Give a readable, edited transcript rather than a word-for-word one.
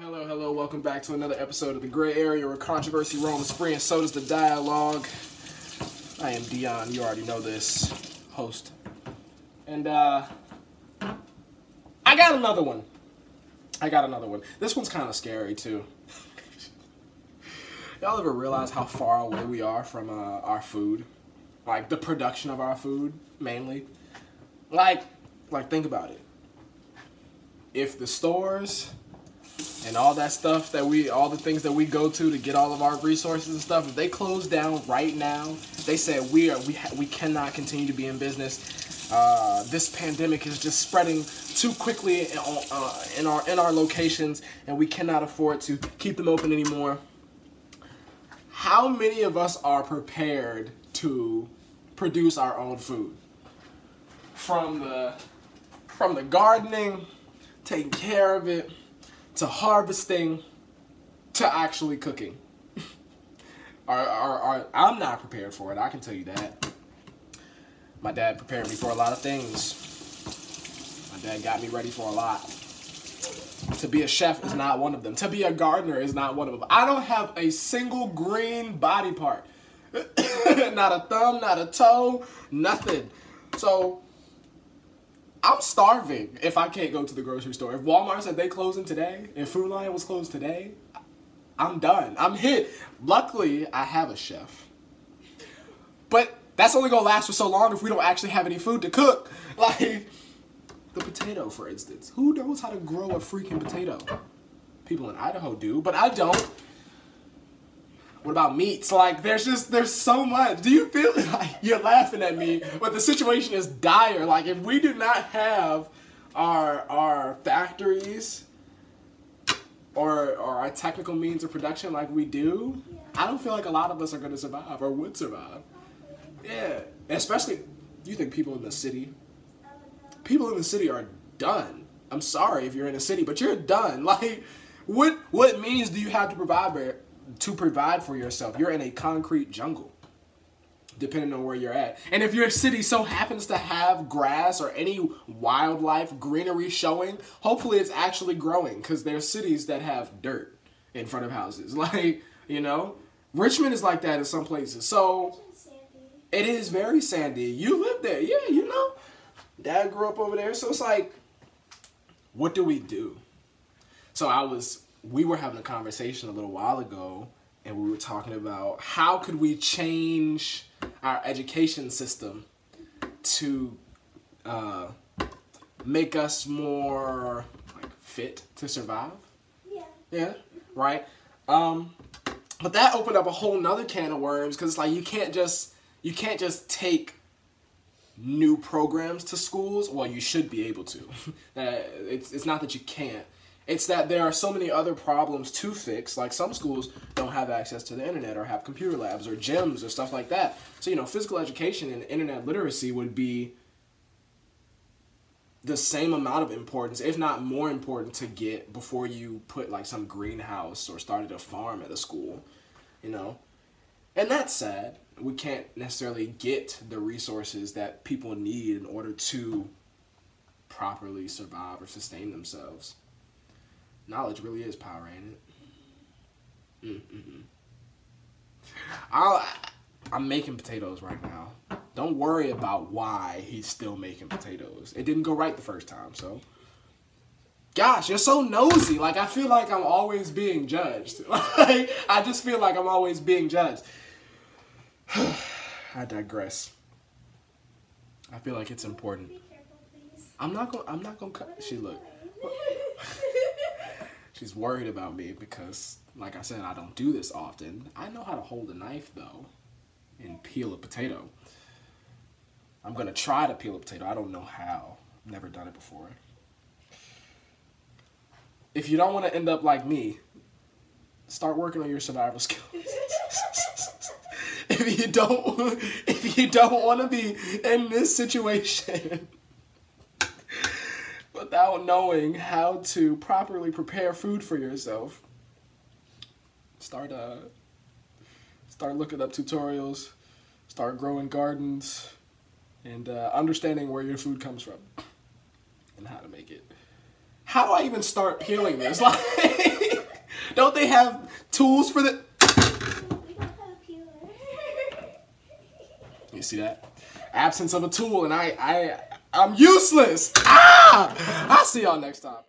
Hello, welcome back to another episode of The Gray Area, where controversy roams free and so does the dialogue. I am Dion, you already know this, host. And I got another one. This one's kind of scary too. Y'all ever realize how far away we are from our food? Like the production of our food, mainly. Like think about it. If the stores and all that stuff that all the things that we go to get all of our resources and stuff, if they close down right now, they said we cannot continue to be in business. This pandemic is just spreading too quickly in our locations, and we cannot afford to keep them open anymore. How many of us are prepared to produce our own food? From the gardening, taking care of it, to harvesting, to actually cooking. I'm not prepared for it, I can tell you that. My dad prepared me for a lot of things. My dad got me ready for a lot. To be a chef is not one of them. To be a gardener is not one of them. I don't have a single green body part. Not a thumb, not a toe, nothing. So I'm starving if I can't go to the grocery store. If Walmart said they closing today, and Food Lion was closed today, I'm done. I'm hit. Luckily, I have a chef. But that's only gonna last for so long if we don't actually have any food to cook. Like the potato, for instance. Who knows how to grow a freaking potato? People in Idaho do, but I don't. What about meats? Like, there's so much. Do you feel like you're laughing at me, but the situation is dire. Like, if we do not have our factories or our technical means of production like we do, I don't feel like a lot of us are gonna survive or would survive. Yeah, especially, you think people in the city are done. I'm sorry if you're in a city, but you're done. Like, what means do you have to provide for yourself? You're in a concrete jungle, depending on where you're at. And if your city so happens to have grass or any wildlife greenery showing, hopefully it's actually growing, because there's cities that have dirt in front of houses. Like, you know, Richmond is like that in some places. So it is very sandy. You live there. Yeah, you know, Dad grew up over there. So it's like, what do we do? So we were having a conversation a little while ago, and we were talking about how could we change our education system to make us more fit to survive. Yeah, right. But that opened up a whole nother can of worms, because it's like you can't just take new programs to schools. Well, you should be able to. It's not that you can't. It's that there are so many other problems to fix. Like, some schools don't have access to the internet or have computer labs or gyms or stuff like that. So, you know, physical education and internet literacy would be the same amount of importance, if not more important, to get before you put like some greenhouse or started a farm at a school, you know? And that's sad. We can't necessarily get the resources that people need in order to properly survive or sustain themselves. Knowledge really is power, ain't it? I'm making potatoes right now. Don't worry about why he's still making potatoes. It didn't go right the first time, so. Gosh, you're so nosy. Like, I feel like I'm always being judged. Like, I just feel like I'm always being judged. I digress. I feel like it's important. Be careful, please. I'm not gonna cut. She look. She's worried about me because, like I said, I don't do this often. I know how to hold a knife, though, and peel a potato. I'm going to try to peel a potato. I don't know how. I've never done it before. If you don't want to end up like me, start working on your survival skills. If you don't want to be in this situation, without knowing how to properly prepare food for yourself, start looking up tutorials, start growing gardens, and understanding where your food comes from and how to make it. how do I even start peeling this? Like, don't they have tools for the... We don't have a peeler. You see that? Absence of a tool, and I'm useless. Ah! I'll see y'all next time.